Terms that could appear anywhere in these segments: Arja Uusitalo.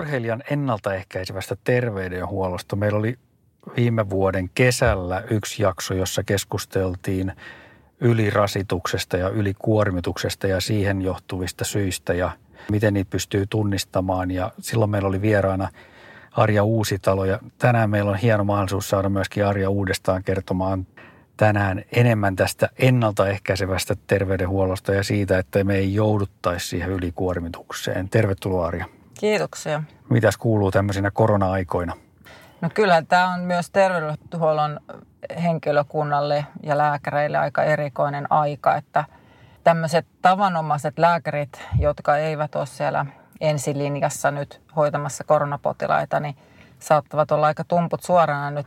urheilijan ennaltaehkäisevästä terveydenhuollosta. Meillä oli viime vuoden kesällä yksi jakso, jossa keskusteltiin ylirasituksesta ja ylikuormituksesta ja siihen johtuvista syistä ja miten niitä pystyy tunnistamaan. Ja silloin meillä oli vieraana Arja Uusitalo ja tänään meillä on hieno mahdollisuus saada myöskin Arja uudestaan kertomaan tänään enemmän tästä ennaltaehkäisevästä terveydenhuollosta ja siitä, että me ei jouduttaisi siihen ylikuormitukseen. Tervetuloa Arja. Kiitoksia. Mitäs kuuluu tämmöisinä korona-aikoina? No kyllähän tämä on myös terveydenhuollon henkilökunnalle ja lääkäreille aika erikoinen aika, että tämmöiset tavanomaiset lääkärit, jotka eivät ole siellä ensilinjassa nyt hoitamassa koronapotilaita, niin saattavat olla aika tumput suorana nyt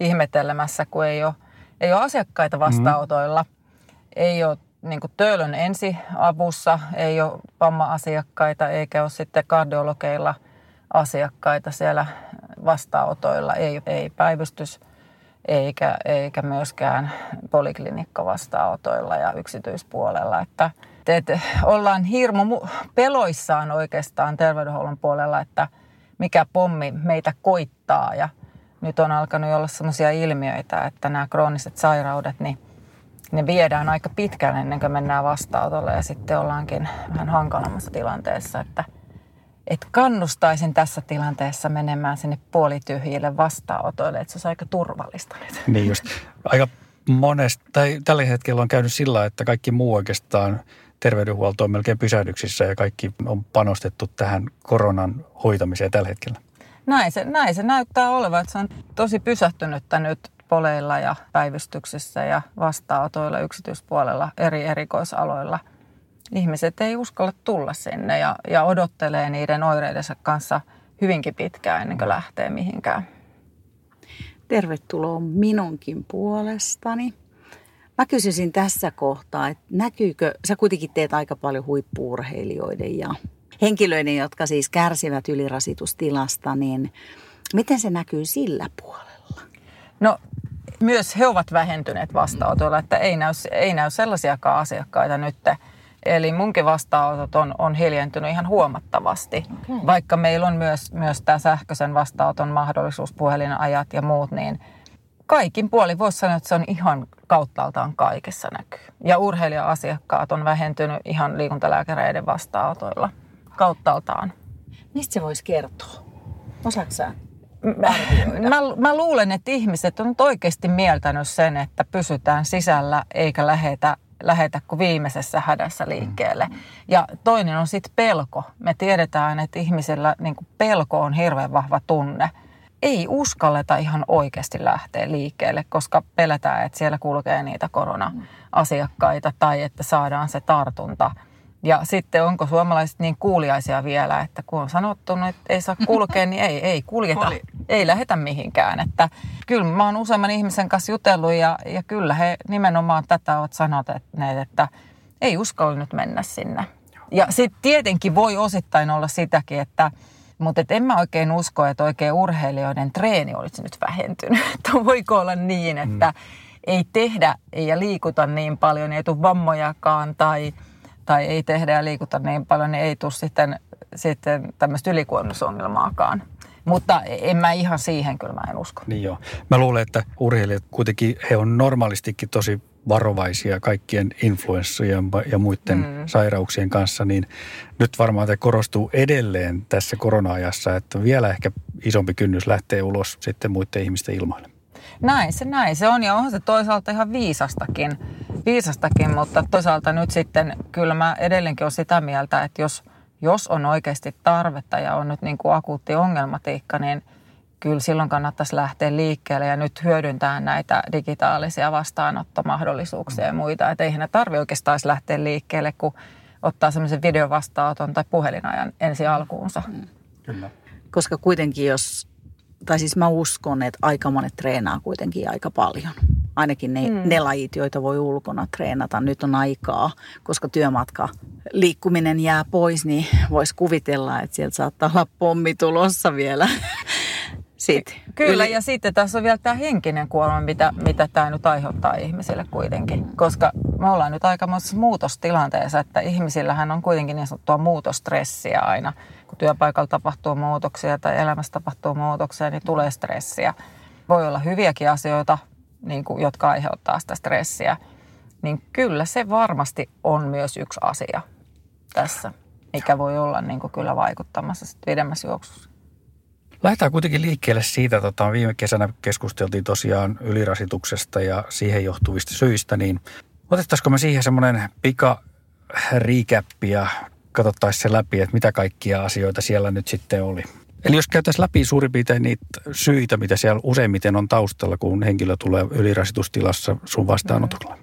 ihmetelemässä, kun ei ole asiakkaita vastaanotoilla, ei ole niin kuin töölön ensiavussa, ei ole vamma-asiakkaita eikä ole sitten kardiologeilla asiakkaita siellä vastaanotoilla, ei päivystys eikä myöskään poliklinikka vastaanotoilla ja yksityispuolella. Että ollaan hirmu peloissaan oikeastaan terveydenhuollon puolella, että mikä pommi meitä koittaa ja nyt on alkanut olla semmoisia ilmiöitä, että nämä krooniset sairaudet, niin ne viedään aika pitkään ennen kuin mennään vastaanotolle ja sitten ollaankin vähän hankalammassa tilanteessa. Että kannustaisin tässä tilanteessa menemään sinne puolityhjille vastaanotoille, että se olisi aika turvallista nyt. Niin just. Aika monesti, tai tällä hetkellä on käynyt sillä, että kaikki muu oikeastaan terveydenhuolto on melkein pysähdyksissä ja kaikki on panostettu tähän koronan hoitamiseen tällä hetkellä. Näin se näyttää olevan, että se on tosi pysähtynyttä nyt poleilla ja päivystyksissä ja vastaanotoilla yksityispuolella eri erikoisaloilla. Ihmiset ei uskalla tulla sinne ja odottelee niiden oireidensa kanssa hyvinkin pitkään ennen kuin lähtee mihinkään. Tervetuloa minunkin puolestani. Mä kysyisin tässä kohtaa, että näkyykö, sä kuitenkin teet aika paljon huippu-urheilijoiden ja henkilöiden, jotka siis kärsivät ylirasitustilasta, niin miten se näkyy sillä puolella? No myös he ovat vähentyneet vastaanotolla, että ei näy sellaisiakaan asiakkaita nyt. Eli munkin vastaanotot on hiljentynyt ihan huomattavasti. Okay. Vaikka meillä on myös tämä sähköisen vastaanoton mahdollisuus, puhelinajat ja muut, niin kaikin puolin voisi sanoa, että se on ihan kauttaaltaan kaikessa näkyy. Ja urheilija-asiakkaat on vähentynyt ihan liikuntalääkäreiden vastaanotoilla. Kauttaaltaan. Mistä se voisi kertoa? Osaatko sä arvioida? Mä luulen, että ihmiset on oikeasti mieltänyt sen, että pysytään sisällä eikä lähetä kuin viimeisessä hädässä liikkeelle. Ja toinen on sitten pelko. Me tiedetään, että ihmisillä niin kuin pelko on hirveän vahva tunne. Ei uskalleta ihan oikeasti lähteä liikkeelle, koska pelätään, että siellä kulkee niitä korona-asiakkaita tai että saadaan se tartunta. Ja sitten onko suomalaiset niin kuuliaisia vielä, että kun on sanottu, että ei saa kulkea, niin ei kuljeta, ei lähetä mihinkään. Että kyllä mä oon useamman ihmisen kanssa jutellut ja kyllä he nimenomaan tätä ovat sanoneet, että ei uskalla nyt mennä sinne. Ja sitten tietenkin voi osittain olla sitäkin, että mutta en mä oikein usko, että oikein urheilijoiden treeni olisi nyt vähentynyt. Että voiko olla niin, että ei tehdä ja liikuta niin paljon, ei tule vammojakaan tai ei tehdä ja liikuta niin paljon, niin ei tule sitten tämmöistä ylikuormitusongelmaakaan. Mutta en mä ihan siihen kyllä mä en usko. Niin joo. Mä luulen, että urheilijat kuitenkin, he on normaalistikin tosi varovaisia kaikkien influenssojen ja muiden sairauksien kanssa, niin nyt varmaan tämä korostuu edelleen tässä korona-ajassa, että vielä ehkä isompi kynnys lähtee ulos sitten muiden ihmisten ilmoille. Näin se on ja onhan se toisaalta ihan viisastakin, mutta toisaalta nyt sitten kyllä mä edelleenkin olen sitä mieltä, että jos on oikeasti tarvetta ja on nyt niin kuin akuutti ongelmatiikka, niin kyllä silloin kannattaisi lähteä liikkeelle ja nyt hyödyntää näitä digitaalisia vastaanottomahdollisuuksia ja muita. Että eihän ne tarvitse oikeastaan lähteä liikkeelle, kun ottaa semmoisen videovastaanoton tai puhelinajan ensi alkuunsa. Kyllä. Koska kuitenkin mä uskon, että aika monet treenaa kuitenkin aika paljon. Ainakin ne lajit, joita voi ulkona treenata. Nyt on aikaa, koska työmatka liikkuminen jää pois, niin voisi kuvitella, että sieltä saattaa olla pommi tulossa vielä. Sitten. Kyllä, ja sitten tässä on vielä tämä henkinen kuorma, mitä tämä nyt aiheuttaa ihmisille kuitenkin. Koska me ollaan nyt aikamoisessa muutostilanteessa, että ihmisillähän on kuitenkin niin sanottua muutosstressiä aina. Kun työpaikalla tapahtuu muutoksia tai elämässä tapahtuu muutoksia, niin tulee stressiä. Voi olla hyviäkin asioita, niin kuin, jotka aiheuttaa sitä stressiä. Niin kyllä se varmasti on myös yksi asia tässä, mikä voi olla niin kuin kyllä vaikuttamassa sitten pidemmässä juoksussa. Lähdetään kuitenkin liikkeelle siitä, viime kesänä keskusteltiin tosiaan ylirasituksesta ja siihen johtuvista syistä, niin otettaisiko me siihen semmoinen pika-recappi ja katsottaisiin se läpi, että mitä kaikkia asioita siellä nyt sitten oli. Eli jos käytäisiin läpi suurin piirtein niitä syitä, mitä siellä useimmiten on taustalla, kun henkilö tulee ylirasitustilassa sun vastaanotolla.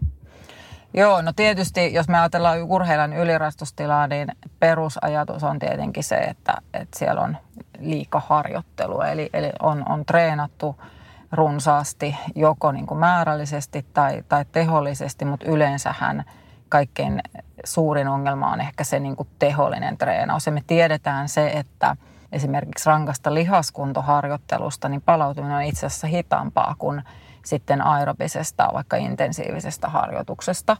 Joo, no tietysti jos me ajatellaan urheilijan ylirasitustilaa, niin perusajatus on tietenkin se, että siellä on liikaharjoittelua. Eli on treenattu runsaasti joko niin kuin määrällisesti tai tehollisesti, mutta yleensähän kaikkein suurin ongelma on ehkä se niin kuin tehollinen treenaus. Ja me tiedetään se, että esimerkiksi rankasta lihaskuntoharjoittelusta niin palautuminen on itse asiassa hitaampaa kuin sitten aerobisesta, vaikka intensiivisestä harjoituksesta.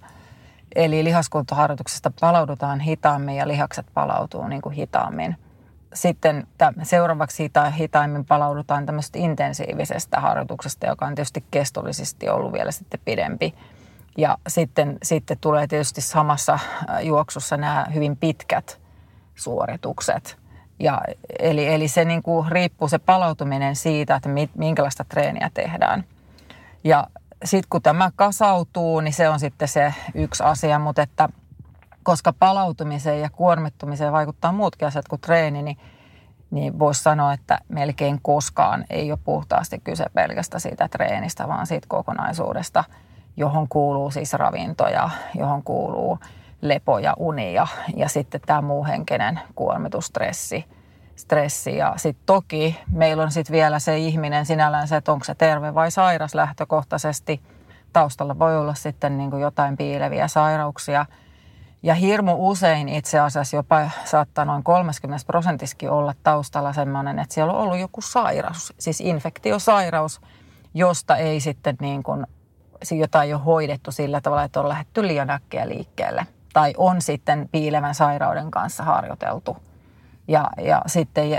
Eli lihaskuntoharjoituksesta palaudutaan hitaammin ja lihakset palautuu niin kuin hitaammin. Sitten seuraavaksi hitaimmin palaudutaan tämmöisestä intensiivisestä harjoituksesta, joka on tietysti kestollisesti ollut vielä sitten pidempi. Ja sitten tulee tietysti samassa juoksussa nämä hyvin pitkät suoritukset. Ja, eli se niin kuin riippuu se palautuminen siitä, että minkälaista treeniä tehdään. Ja sitten kun tämä kasautuu, niin se on sitten se yksi asia, mutta että koska palautumiseen ja kuormittumiseen vaikuttaa muutkin asiat kuin treeni, niin voisi sanoa, että melkein koskaan ei ole puhtaasti kyse pelkästään siitä treenistä, vaan siitä kokonaisuudesta, johon kuuluu siis ravintoja, johon kuuluu lepo ja unia ja sitten tämä muu henkinen kuormitusstressi. Ja sitten toki meillä on sitten vielä se ihminen sinällään se, että onko se terve vai sairas lähtökohtaisesti. Taustalla voi olla sitten niin kuin jotain piileviä sairauksia. Ja hirmu usein itse asiassa jopa saattaa noin 30%:skin olla taustalla semmoinen, että siellä on ollut joku sairaus, siis infektiosairaus, josta ei sitten niin kuin, jotain jo hoidettu sillä tavalla, että on lähdetty liian äkkiä liikkeelle. Tai on sitten piilevän sairauden kanssa harjoiteltu. Ja sitten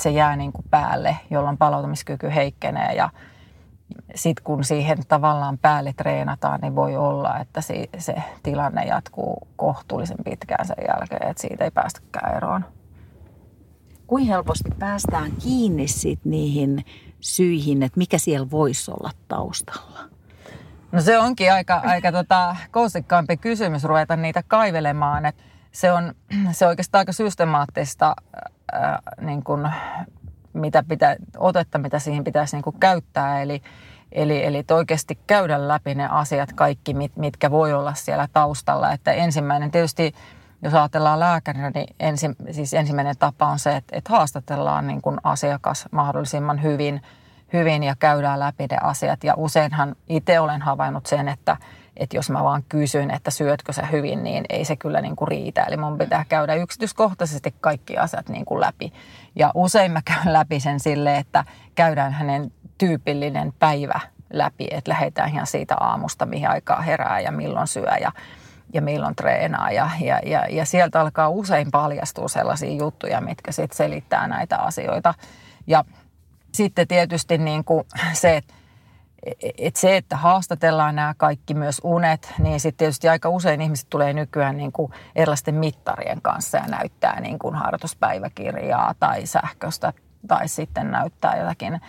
se jää niin kuin päälle, jolloin palautumiskyky heikkenee ja sitten kun siihen tavallaan päälle treenataan, niin voi olla, että se tilanne jatkuu kohtuullisen pitkään sen jälkeen, että siitä ei päästäkään eroon. Kuinka helposti päästään kiinni sit niihin syihin, että mikä siellä voisi olla taustalla? No se onkin aika kousikkaampi kysymys ruveta niitä kaivelemaan, että se on oikeastaan aika systemaattista niin kuin mitä siihen pitäisi niin kuin käyttää. Eli oikeasti käydä läpi ne asiat kaikki, mitkä voi olla siellä taustalla. Että ensimmäinen tietysti, jos ajatellaan lääkärinä, niin ensimmäinen tapa on se, että haastatellaan niin kuin asiakas mahdollisimman hyvin ja käydään läpi ne asiat. Ja useinhan itse olen havainnut sen, että jos mä vaan kysyn, että syötkö sä hyvin, niin ei se kyllä niin kuin riitä. Eli mun pitää käydä yksityiskohtaisesti kaikki asiat niin kuin läpi. Ja usein mä käyn läpi sen silleen, että käydään hänen tyypillinen päivä läpi, että lähdetään ihan siitä aamusta, mihin aikaa herää ja milloin syö ja milloin treenaa. Ja sieltä alkaa usein paljastua sellaisia juttuja, mitkä sitten selittää näitä asioita. Ja sitten tietysti niin kuin se, että haastatellaan nämä kaikki myös unet, niin sitten tietysti aika usein ihmiset tulee nykyään niin kuin erilaisten mittarien kanssa ja näyttää niin kuin harjoituspäiväkirjaa tai sähköstä tai sitten näyttää jotakin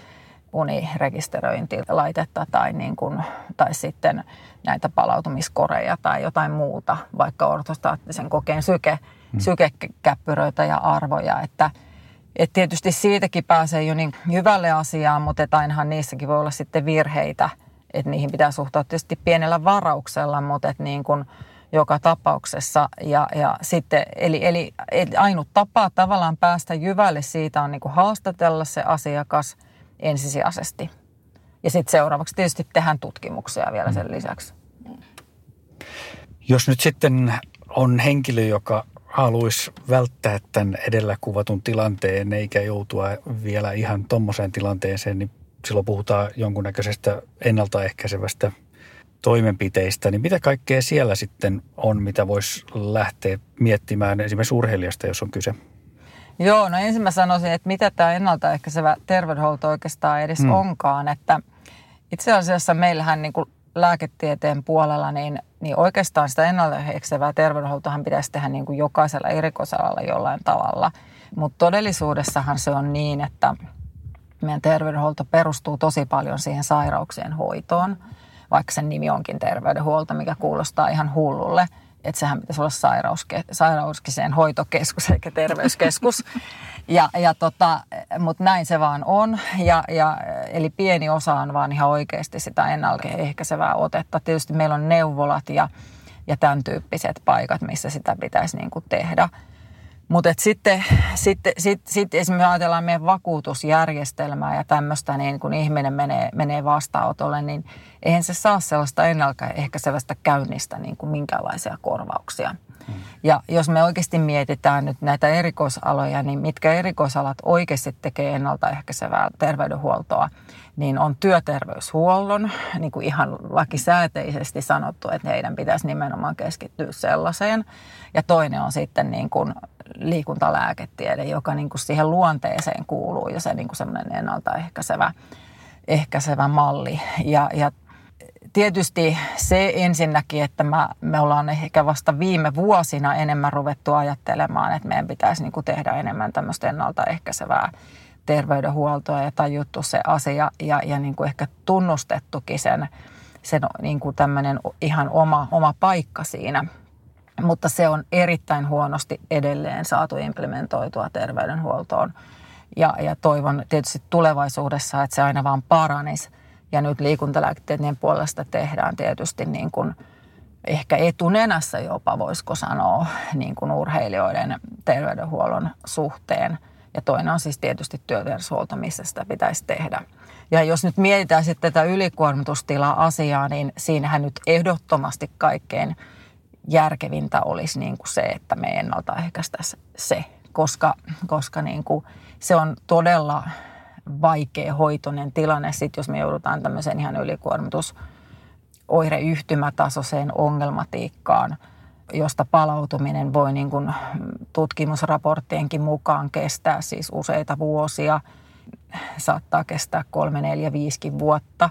unirekisteröintilaitetta tai, niin kuin, tai sitten näitä palautumiskoreja tai jotain muuta, vaikka ortostaattisen kokeen sykekäppyröitä ja arvoja, että tietysti siitäkin pääsee jo niin hyvälle asiaan, mutta ainahan niissäkin voi olla sitten virheitä. Että niihin pitää suhtautua tietysti pienellä varauksella, mutta et niin kuin joka tapauksessa. Ja sitten, eli ainut tapa tavallaan päästä jyvälle siitä on niin kuin haastatella se asiakas ensisijaisesti. Ja sitten seuraavaksi tietysti tehdään tutkimuksia vielä sen lisäksi. Jos nyt sitten on henkilö, joka haluaisi välttää tämän edellä kuvatun tilanteen eikä joutua vielä ihan tommoseen tilanteeseen, niin silloin puhutaan jonkunnäköisestä ennaltaehkäisevästä toimenpiteistä, niin mitä kaikkea siellä sitten on, mitä voisi lähteä miettimään esimerkiksi urheilijasta, jos on kyse? Joo, no ensin mä sanoisin, että mitä tämä ennaltaehkäisevä terveydenhuolto oikeastaan edes onkaan, että itse asiassa meillähän niin kuin lääketieteen puolella niin oikeastaan sitä ennaltaehkäisevää terveydenhuoltohan pitäisi tehdä niin kuin jokaisella erikoisalalla jollain tavalla, mutta todellisuudessahan se on niin, että meidän terveydenhuolto perustuu tosi paljon siihen sairauksien hoitoon, vaikka sen nimi onkin terveydenhuolto, mikä kuulostaa ihan hullulle, että sehän pitäisi olla sairauskiseen hoitokeskus eikä terveyskeskus. Mutta näin se vaan on. Eli pieni osa on vaan ihan oikeasti sitä ennaltaehkäisevää otetta. Tietysti meillä on neuvolat ja tämän tyyppiset paikat, missä sitä pitäisi niin kuin tehdä. Mutta sitten esimerkiksi ajatellaan meidän vakuutusjärjestelmää ja tämmöistä, niin kun ihminen menee vastaanotolle, niin eihän se saa sellaista ennaltaehkäisevästä käynnistä niin kuin minkäänlaisia korvauksia. Ja jos me oikeasti mietitään nyt näitä erikoisaloja, niin mitkä erikoisalat oikeasti tekee ennaltaehkäisevää terveydenhuoltoa, niin on työterveyshuollon, niin kuin ihan lakisääteisesti sanottu, että heidän pitäisi nimenomaan keskittyä sellaiseen. Ja toinen on sitten niin kuin liikuntalääketiede, joka niin kuin siihen luonteeseen kuuluu ja se niin kuin semmoinen ennaltaehkäisevä malli. Ja tietysti se ensinnäkin, että me ollaan ehkä vasta viime vuosina enemmän ruvettu ajattelemaan, että meidän pitäisi niin kuin tehdä enemmän tämmöistä ennaltaehkäisevää terveydenhuoltoa ja tajuttu se asia ja niin kuin ehkä tunnustettukin sen niin kuin tämmöinen ihan oma paikka siinä. Mutta se on erittäin huonosti edelleen saatu implementoitua terveydenhuoltoon ja toivon tietysti tulevaisuudessa, että se aina vaan paranisi. Ja nyt liikuntalääketieteen puolesta tehdään tietysti niin kuin ehkä etunenässä jopa, voisiko sanoa, niin kuin urheilijoiden terveydenhuollon suhteen. Ja toinen on siis tietysti työterveyshuolto, missä sitä pitäisi tehdä. Ja jos nyt mietitään sitten tätä ylikuormitustilaa-asiaa, niin siinähän nyt ehdottomasti kaikkein järkevintä olisi niin kuin se, että me ennaltaehkäistäisiin se, koska niin kuin se on todella vaikea hoitoinen tilanne, sit jos me joudutaan tämmöiseen ihan ylikuormitusoireyhtymätasoiseen ongelmatiikkaan, josta palautuminen voi niin kuin tutkimusraporttienkin mukaan kestää siis useita vuosia, saattaa kestää 3, 4, 5 vuotta.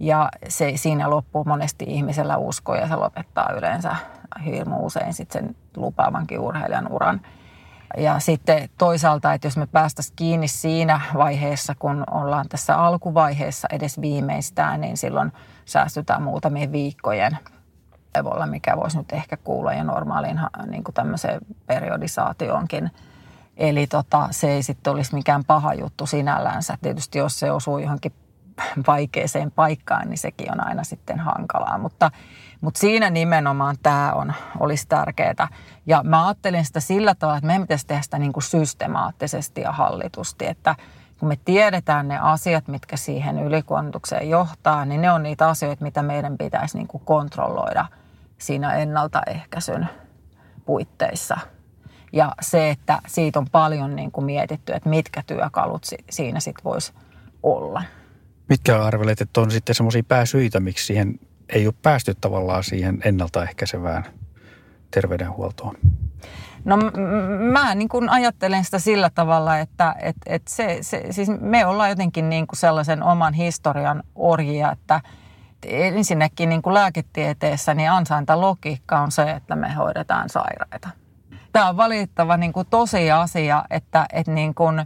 Ja siinä loppuu monesti ihmisellä usko ja se lopettaa yleensä hirmu usein sitten sen lupaavankin urheilijan uran. Ja sitten toisaalta, että jos me päästäisiin kiinni siinä vaiheessa, kun ollaan tässä alkuvaiheessa edes viimeistään, niin silloin säästytään muutamien viikkojen levolla, mikä voisi nyt ehkä kuulla jo normaaliin niin kuin tämmöiseen periodisaatioonkin. Eli se ei sitten olisi mikään paha juttu sinällänsä. Tietysti jos se osuu johonkin vaikeeseen paikkaan, niin sekin on aina sitten hankalaa, mutta siinä nimenomaan tämä olisi tärkeää. Ja mä ajattelin sitä sillä tavalla, että meidän pitäisi tehdä sitä niin kuin systemaattisesti ja hallitusti, että kun me tiedetään ne asiat, mitkä siihen ylikuormitukseen johtaa, niin ne on niitä asioita, mitä meidän pitäisi niin kuin kontrolloida siinä ennaltaehkäisyn puitteissa. Ja se, että siitä on paljon niin kuin mietitty, että mitkä työkalut siinä sitten voisi olla. Mitkä arvelet, että on sitten semmoisia pääsyitä, miksi siihen ei ole päästy tavallaan siihen ennaltaehkäisevään terveydenhuoltoon? No mä niin kuin ajattelen sitä sillä tavalla, että siis me ollaan jotenkin niin kuin sellaisen oman historian orjia, että ensinnäkin niin kuin lääketieteessä niin ansaintalogiikka on se, että me hoidetaan sairaita. Tämä on valittava niin kuin tosiasia, että niin kuin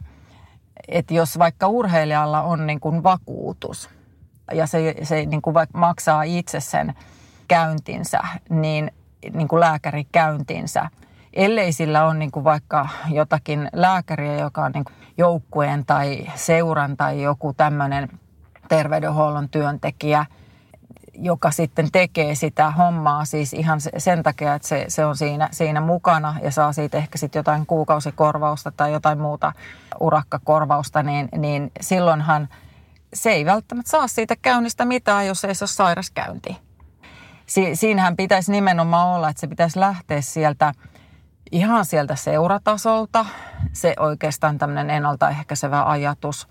että jos vaikka urheilijalla on niin kuin vakuutus ja se niin kuin maksaa itse sen käyntinsä, niin kuin lääkärikäyntinsä, ellei sillä ole niin kuin vaikka jotakin lääkäriä, joka on niin kuin joukkueen tai seuran tai joku tämmöinen terveydenhuollon työntekijä, joka sitten tekee sitä hommaa siis ihan sen takia, että se on siinä mukana ja saa siitä ehkä sitten jotain kuukausikorvausta tai jotain muuta urakkakorvausta, niin silloinhan se ei välttämättä saa siitä käynnistä mitään, jos ei se ole sairaskäynti. Siinähän pitäisi nimenomaan olla, että se pitäisi lähteä sieltä seuratasolta, se oikeastaan tämmöinen ennaltaehkäisevä ajatus.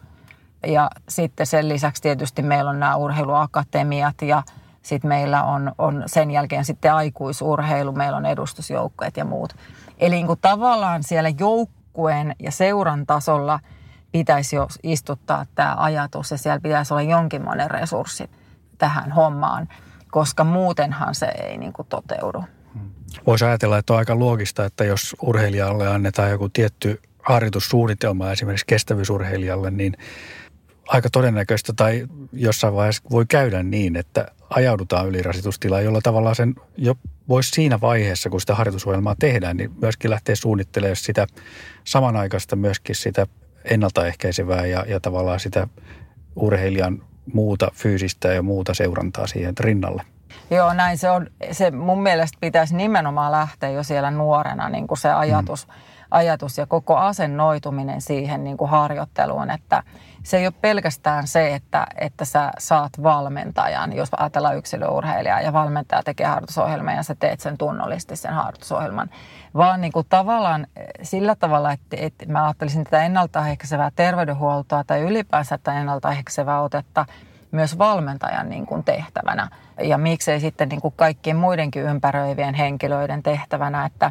Ja sitten sen lisäksi tietysti meillä on nämä urheiluakatemiat ja Sitten meillä on sen jälkeen sitten aikuisurheilu, meillä on edustusjoukkueet ja muut. Eli niin kuin tavallaan siellä joukkueen ja seuran tasolla pitäisi jo istuttaa tämä ajatus ja siellä pitäisi olla jonkinlainen resurssi tähän hommaan, koska muutenhan se ei niin kuin toteudu. Voisi ajatella, että on aika loogista, että jos urheilijalle annetaan joku tietty harjoitussuunnitelma esimerkiksi kestävyysurheilijalle, niin aika todennäköistä tai jossain vaiheessa voi käydä niin, että ajaudutaan ylirasitustilaan, jolla tavallaan sen jo voisi siinä vaiheessa, kun sitä harjoitusohjelmaa tehdään, niin myöskin lähteä suunnittelemaan sitä samanaikaista myöskin sitä ennaltaehkäisevää ja tavallaan sitä urheilijan muuta fyysistä ja muuta seurantaa siihen rinnalle. Joo, näin se on. Se mun mielestä pitäisi nimenomaan lähteä jo siellä nuorena niin kuin se ajatus ja koko asennoituminen siihen niin kuin harjoitteluun, että se ei ole pelkästään se, että sä saat valmentajan, jos ajatellaan yksilöurheilijaa ja valmentaja tekee harjoitusohjelman ja sä teet sen tunnollisesti sen harjoitusohjelman, vaan niin kuin tavallaan sillä tavalla, että mä ajattelisin tätä ennaltaehkäisevää terveydenhuoltoa tai ylipäänsä tätä ennaltaehkäisevää otetta myös valmentajan niin kuin tehtävänä ja miksei sitten niin kuin kaikkien muidenkin ympäröivien henkilöiden tehtävänä, että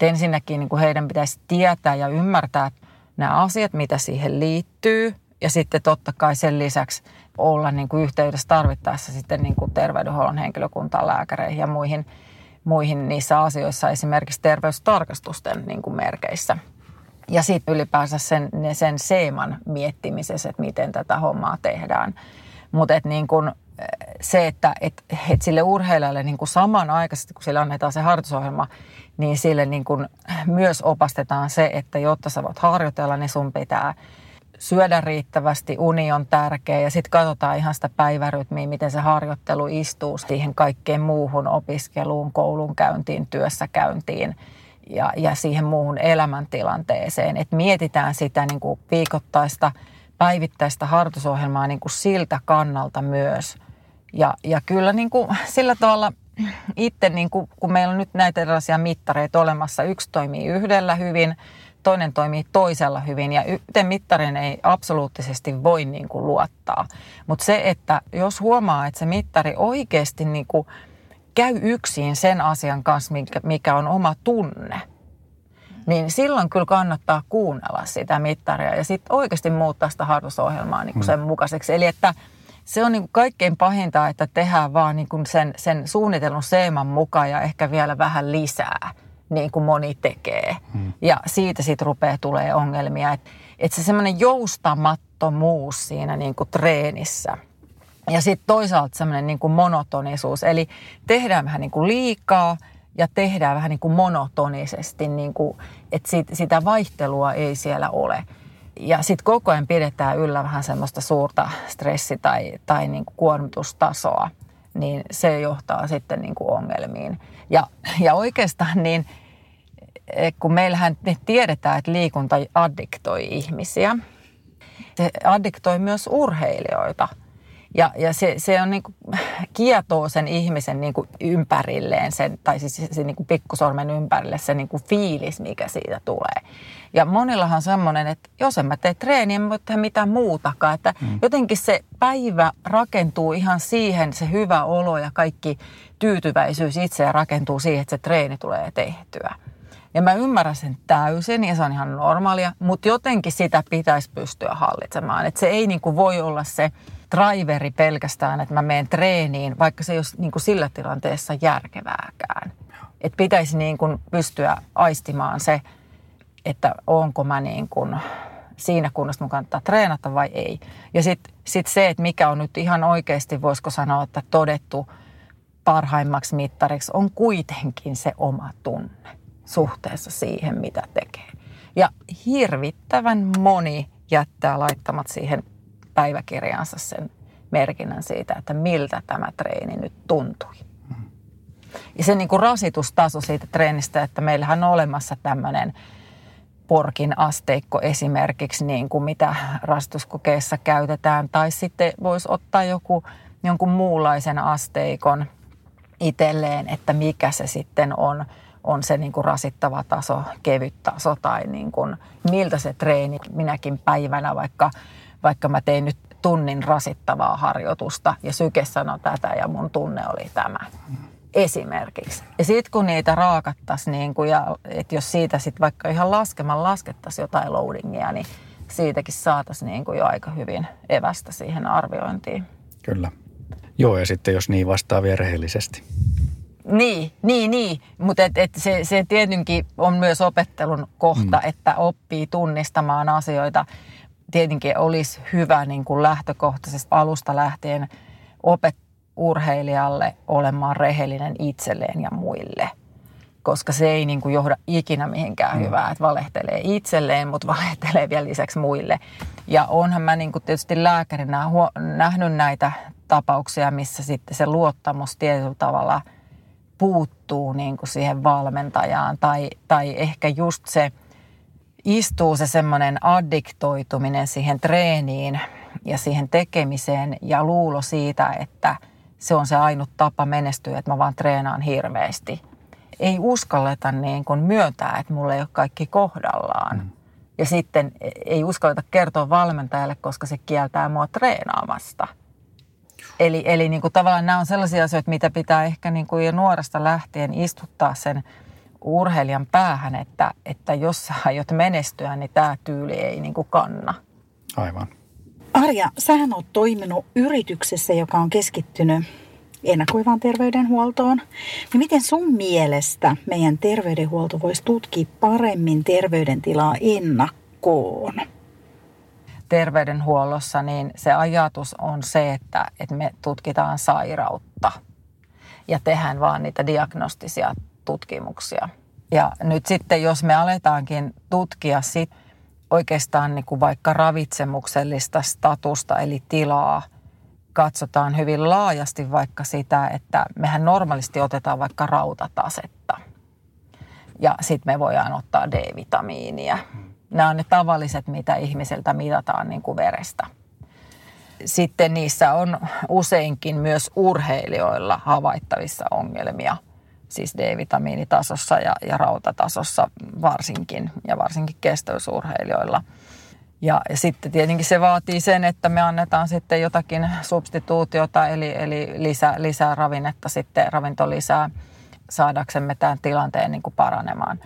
ensinnäkin niin kuin heidän pitäisi tietää ja ymmärtää nämä asiat, mitä siihen liittyy ja sitten totta kai sen lisäksi olla niin kuin yhteydessä tarvittaessa sitten niin kuin terveydenhuollon henkilökuntaan, lääkäreihin ja muihin niissä asioissa, esimerkiksi terveystarkastusten niin kuin merkeissä. Ja sitten ylipäänsä sen seeman miettimisessä, että miten tätä hommaa tehdään. Mutta niin se, että sille urheilijalle niin samanaikaisesti, kun sille annetaan se harjoitusohjelma, niin sille niin myös opastetaan se, että jotta sä voit harjoitella, niin sun pitää syödä riittävästi, uni on tärkeä ja sitten katsotaan ihan sitä päivärytmiä, miten se harjoittelu istuu siihen kaikkeen muuhun opiskeluun, koulunkäyntiin, työssäkäyntiin ja siihen muuhun elämäntilanteeseen. Et mietitään sitä niin viikoittaista päivittäistä harjoitusohjelmaa niin kuin siltä kannalta myös. Ja kyllä niin kuin sillä tavalla itse, niin kuin, kun meillä on nyt näitä erilaisia mittareita olemassa, yksi toimii yhdellä hyvin, toinen toimii toisella hyvin ja yhteen mittarin ei absoluuttisesti voi niin kuin luottaa. Mutta se, että jos huomaa, että se mittari oikeasti niin kuin käy yksin sen asian kanssa, mikä on oma tunne, niin silloin kyllä kannattaa kuunnella sitä mittaria ja sitten oikeasti muuttaa sitä harjoitusohjelmaa niin kuin sen mukaiseksi. Eli että se on niin kuin kaikkein pahinta, että tehdään vaan niin kuin sen suunnitelun seeman mukaan ja ehkä vielä vähän lisää, niin kuin moni tekee. Ja siitä sitten rupeaa tulee ongelmia. Että se semmoinen joustamattomuus siinä niin kuin treenissä. Ja sitten toisaalta semmoinen niin kuin monotonisuus. Eli tehdään vähän niin kuin liikaa. Ja tehdään vähän niin kuin monotonisesti, niin kuin, että sitä vaihtelua ei siellä ole. Ja sitten koko ajan pidetään yllä vähän semmoista suurta stressi- tai niin kuin kuormitustasoa, niin se johtaa sitten niin kuin ongelmiin. Ja oikeastaan niin, kun meillähän tiedetään, että liikunta addiktoi ihmisiä, se addiktoi myös urheilijoita. Ja se on niin kuin, kietoo sen ihmisen niin kuin ympärilleen, tai siis se niin kuin pikkusormen ympärille se niin kuin fiilis, mikä siitä tulee. Ja monillahan on semmoinen, että jos en mä tee treeniä, en voi tehdä mitään muutakaan. Että jotenkin se päivä rakentuu ihan siihen, se hyvä olo ja kaikki tyytyväisyys itseään rakentuu siihen, että se treeni tulee tehtyä. Ja mä ymmärrän sen täysin ja se on ihan normaalia, mutta jotenkin sitä pitäisi pystyä hallitsemaan. Että se ei niin kuin voi olla se driveri pelkästään, että mä menen treeniin, vaikka se ei ole niin kuin sillä tilanteessa järkevääkään. Että pitäisi niin kuin pystyä aistimaan se, että onko mä niin kuin siinä kunnossa mun kannattaa treenata vai ei. Ja sit se, että mikä on nyt ihan oikeasti, voisiko sanoa, että todettu parhaimmaksi mittariksi, on kuitenkin se oma tunne suhteessa siihen, mitä tekee. Ja hirvittävän moni jättää laittamat siihen päiväkirjaansa sen merkinnän siitä, että miltä tämä treeni nyt tuntui. Ja se niin kuin rasitustaso siitä treenistä, että meillähän on olemassa tämmöinen porkin asteikko esimerkiksi, niin kuin mitä rasituskokeissa käytetään, tai sitten voisi ottaa jonkun muunlaisen asteikon itselleen, että mikä se sitten on se niin kuin rasittava taso, kevyt taso, tai niin kuin miltä se treeni minäkin päivänä, vaikka mä tein nyt tunnin rasittavaa harjoitusta ja syke sanoi tätä ja mun tunne oli tämä. Esimerkiksi. Ja sitten kun niitä raakattaisiin, niin että jos siitä sitten vaikka ihan laskettaisiin jotain loadingia, niin siitäkin saataisiin niin jo aika hyvin evästä siihen arviointiin. Kyllä. Joo, ja sitten jos niin vastaa vielä rehellisesti. Niin. Mutta se tietenkin on myös opettelun kohta, että oppii tunnistamaan asioita. Tietenkin olisi hyvä niin kuin lähtökohtaisesti alusta lähtien urheilijalle olemaan rehellinen itselleen ja muille, koska se ei niin kuin johda ikinä mihinkään hyvää, että valehtelee itselleen, mutta valehtelee vielä lisäksi muille. Ja onhan mä niin kuin tietysti lääkärinä nähnyt näitä tapauksia, missä sitten se luottamus tietyllä tavalla puuttuu niin kuin siihen valmentajaan tai ehkä just se istuu se semmoinen addiktoituminen siihen treeniin ja siihen tekemiseen ja luulo siitä, että se on se ainut tapa menestyä, että mä vaan treenaan hirveästi. Ei uskalleta niin kuin myöntää, että mulla ei ole kaikki kohdallaan. Ja sitten ei uskalleta kertoa valmentajalle, koska se kieltää mua treenaamasta. Eli niin kuin tavallaan nämä on sellaisia asioita, mitä pitää ehkä niin kuin jo nuoresta lähtien istuttaa sen urheilijan päähän, että jos sä aiot menestyä, niin tämä tyyli ei niin kuin kanna. Aivan. Arja, sähän oot toiminut yrityksessä, joka on keskittynyt ennakoivaan terveydenhuoltoon. Niin miten sun mielestä meidän terveydenhuolto voisi tutkia paremmin terveydentilaa ennakkoon? Terveydenhuollossa niin se ajatus on se, että me tutkitaan sairautta ja tehdään vaan niitä diagnostisia tutkimuksia. Ja nyt sitten, jos me aletaankin tutkia oikeastaan niin kuin vaikka ravitsemuksellista statusta eli tilaa, katsotaan hyvin laajasti vaikka sitä, että mehän normaalisti otetaan vaikka rautatasetta ja sitten me voidaan ottaa D-vitamiinia. Nämä on ne tavalliset, mitä ihmiseltä mitataan niin kuin verestä. Sitten niissä on useinkin myös urheilijoilla havaittavissa ongelmia, siis D-vitamiinitasossa ja rautatasossa varsinkin kestävyysurheilijoilla. Ja sitten tietenkin se vaatii sen, että me annetaan sitten jotakin substituutiota, eli lisää ravinnetta, sitten ravintolisää saadaksemme tämän tilanteen niin kuin paranemaan.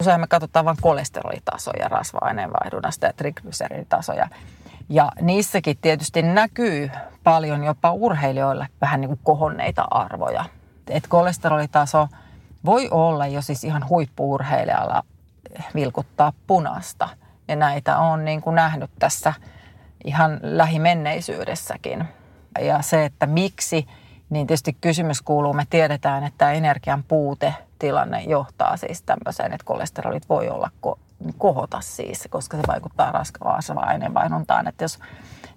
Usein me katsotaan vain kolesterolitasoja, rasva-aineenvaihdunnasta ja triglyseriditasoja. Ja niissäkin tietysti näkyy paljon jopa urheilijoille vähän niin kuin kohonneita arvoja. Et kolesterolitaso voi olla jo siis ihan huippu-urheilijalla vilkuttaa punaista. Ja näitä on niin kuin nähnyt tässä ihan lähimenneisyydessäkin. Ja se, että miksi, niin tietysti kysymys kuuluu, me tiedetään, että energian puutetilanne johtaa siis tämmöiseen, että kolesterolit voi olla kohota siis, koska se vaikuttaa raskaavaan aineenvaihduntaan. Että jos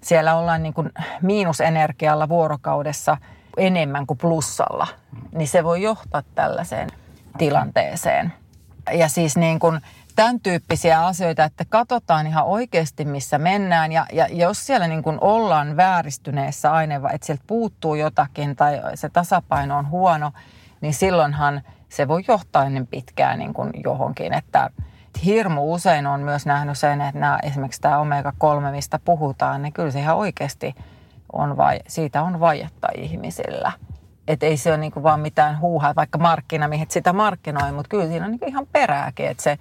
siellä ollaan niin kuin miinusenergialla vuorokaudessa enemmän kuin plussalla, niin se voi johtaa tällaiseen tilanteeseen. Ja siis niin kuin tämän tyyppisiä asioita, että katsotaan ihan oikeasti, missä mennään. Ja jos siellä niin kuin ollaan vääristyneessä aineenvaihduntaa, että sieltä puuttuu jotakin tai se tasapaino on huono, niin silloinhan se voi johtaa ennen pitkään niin kuin johonkin. Että hirmu usein on myös nähnyt sen, että esimerkiksi tämä omega-3, mistä puhutaan, niin kyllä se ihan oikeasti on siitä on vajetta ihmisillä. Että ei se ole niin kuin vaan mitään huuhaa, vaikka markkinamiehet sitä markkinoi, mutta kyllä siinä on niin kuin ihan perääkin, että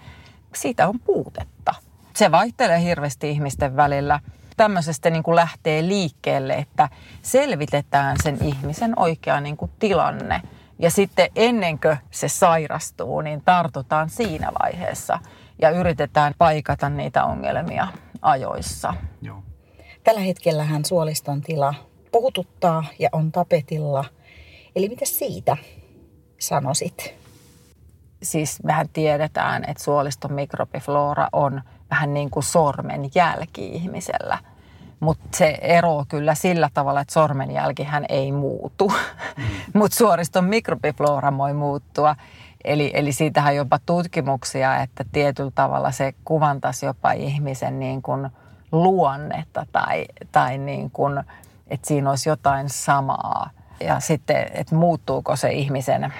siitä on puutetta. Se vaihtelee hirveästi ihmisten välillä. Tämmöisestä niin kuin lähtee liikkeelle, että selvitetään sen ihmisen oikea niin kuin tilanne. Ja sitten ennen kuin se sairastuu, niin tartutaan siinä vaiheessa ja yritetään paikata niitä ongelmia ajoissa. Joo. Tällä hetkellähän suoliston tila puhututtaa ja on tapetilla. Eli mitä siitä sanoisit? Siis mehän tiedetään, että suoliston mikrobiflora on vähän niin kuin sormenjälki ihmisellä. Mutta se eroo kyllä sillä tavalla, että sormenjälkihän ei muutu. Mutta suoliston mikrobiflora voi muuttua. Eli siitähän jopa tutkimuksia, että tietyllä tavalla se kuvantaisi jopa ihmisen niin kuin luonnetta tai niin kuin, että siinä olisi jotain samaa. Ja sitten, että muuttuuko se ihmisen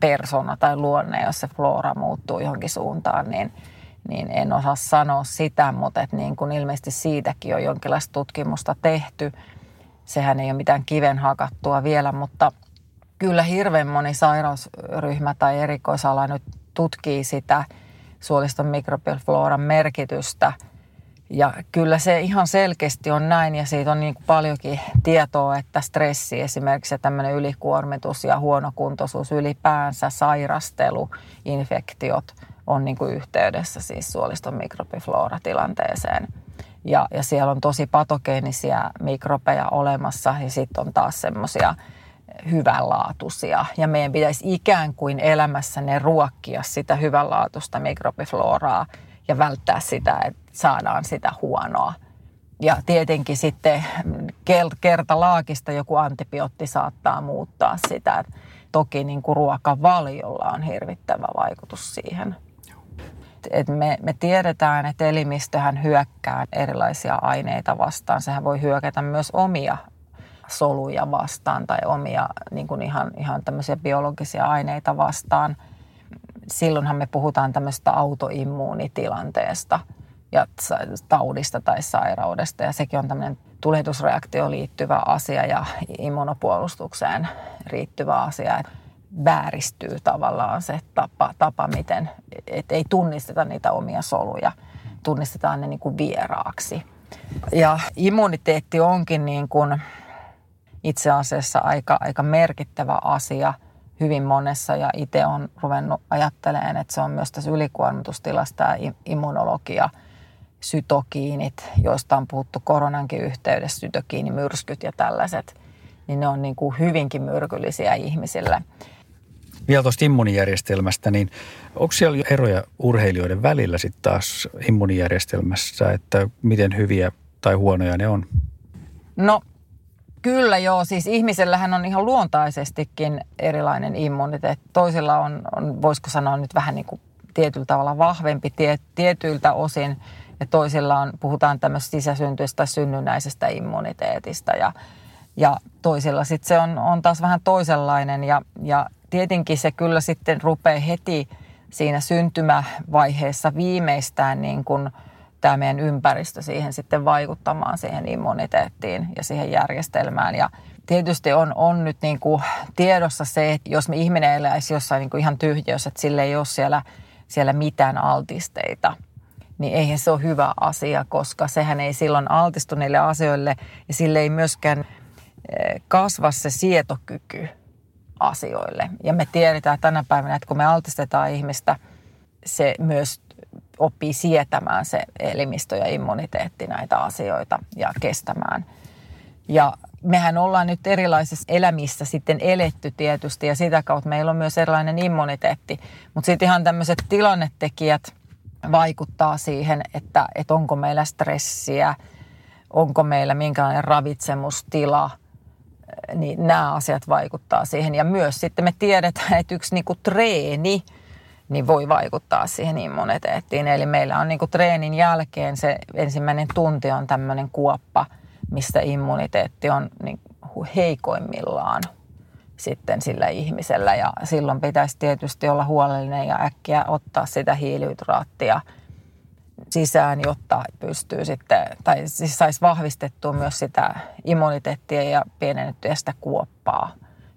persona tai luonne, jos se flora muuttuu johonkin suuntaan, niin niin en osaa sanoa sitä, mutta et niin kuin ilmeisesti siitäkin on jonkinlaista tutkimusta tehty. Sehän ei ole mitään kiven hakattua vielä, mutta kyllä hirveän moni sairausryhmä tai erikoisala nyt tutkii sitä suoliston mikrobiofloran merkitystä. Ja kyllä se ihan selkeästi on näin ja siitä on niin kuin paljonkin tietoa, että stressi esimerkiksi ja tämmöinen ylikuormitus ja huonokuntoisuus ylipäänsä, sairastelu, infektiot on niin kuin yhteydessä siis suoliston mikrobiflora-tilanteeseen. Ja siellä on tosi patogeenisia mikrobeja olemassa ja sitten on taas semmoisia hyvänlaatuisia. Ja meidän pitäisi ikään kuin elämässä ne ruokkia sitä hyvänlaatuista mikrobifloraa ja välttää sitä, että saadaan sitä huonoa. Ja tietenkin sitten kertalaakista joku antibiootti saattaa muuttaa sitä. Toki niin kuin ruokavaliolla on hirvittävä vaikutus siihen. Et me tiedetään, että elimistöhän hyökkää erilaisia aineita vastaan. Sehän voi hyökätä myös omia soluja vastaan tai omia niin kuin ihan tämmöisiä biologisia aineita vastaan. Silloinhan me puhutaan tämmöisestä autoimmuunitilanteesta ja taudista tai sairaudesta. Ja sekin on tämmöinen tulehdusreaktioon liittyvä asia ja immunopuolustukseen liittyvä asia. Vääristyy tavallaan se tapa miten, et ei tunnisteta niitä omia soluja, tunnistetaan ne niin kuin vieraaksi. Ja immuniteetti onkin niin kuin itse asiassa aika merkittävä asia hyvin monessa ja itse olen ruvennut ajattelemaan, että se on myös tässä ylikuormitustilassa tämä immunologia, sytokiinit, joista on puhuttu koronankin yhteydessä, sytokiinimyrskyt ja tällaiset, niin ne on niin kuin hyvinkin myrkyllisiä ihmisille. Vielä tuosta immuunijärjestelmästä, niin onko siellä eroja urheilijoiden välillä sitten taas immuunijärjestelmässä, että miten hyviä tai huonoja ne on? No kyllä joo, siis ihmisellähän on ihan luontaisestikin erilainen immuniteetti. Toisilla on voisiko sanoa nyt vähän niin kuin tietyllä tavalla vahvempi tietyiltä osin ja toisilla on, puhutaan tämmöistä sisäsyntyistä tai synnynnäisestä immuniteetista ja toisilla sitten se on taas vähän toisenlainen ja tietenkin se kyllä sitten rupeaa heti siinä syntymävaiheessa viimeistään niin kuin tämä meidän ympäristö siihen sitten vaikuttamaan siihen immuniteettiin ja siihen järjestelmään. Ja tietysti on nyt niin kuin tiedossa se, että jos me ihminen eläisi jossain niin kuin ihan tyhjössä, että sillä ei ole siellä mitään altisteita, niin eihän se ole hyvä asia, koska sehän ei silloin altistu niille asioille ja sille ei myöskään kasva se sietokyky asioille. Ja me tiedetään tänä päivänä, että kun me altistetaan ihmistä, se myös oppii sietämään se elimistö ja immuniteetti näitä asioita ja kestämään. Ja mehän ollaan nyt erilaisissa elämissä sitten eletty tietysti ja sitä kautta meillä on myös erilainen immuniteetti. Mutta sitten ihan tämmöiset tilannetekijät vaikuttaa siihen, että onko meillä stressiä, onko meillä minkälainen ravitsemustila, niin nämä asiat vaikuttaa siihen. Ja myös sitten me tiedetään, että yksi niin kuin treeni niin voi vaikuttaa siihen immuniteettiin. Eli meillä on niin kuin treenin jälkeen se ensimmäinen tunti on tämmöinen kuoppa, mistä immuniteetti on niin heikoimmillaan sitten sillä ihmisellä. Ja silloin pitäisi tietysti olla huolellinen ja äkkiä ottaa sitä hiilihydraattia sisään, jotta pystyy sitten, tai siis saisi vahvistettua myös sitä immuniteettia ja pienennettyä sitä kuoppaa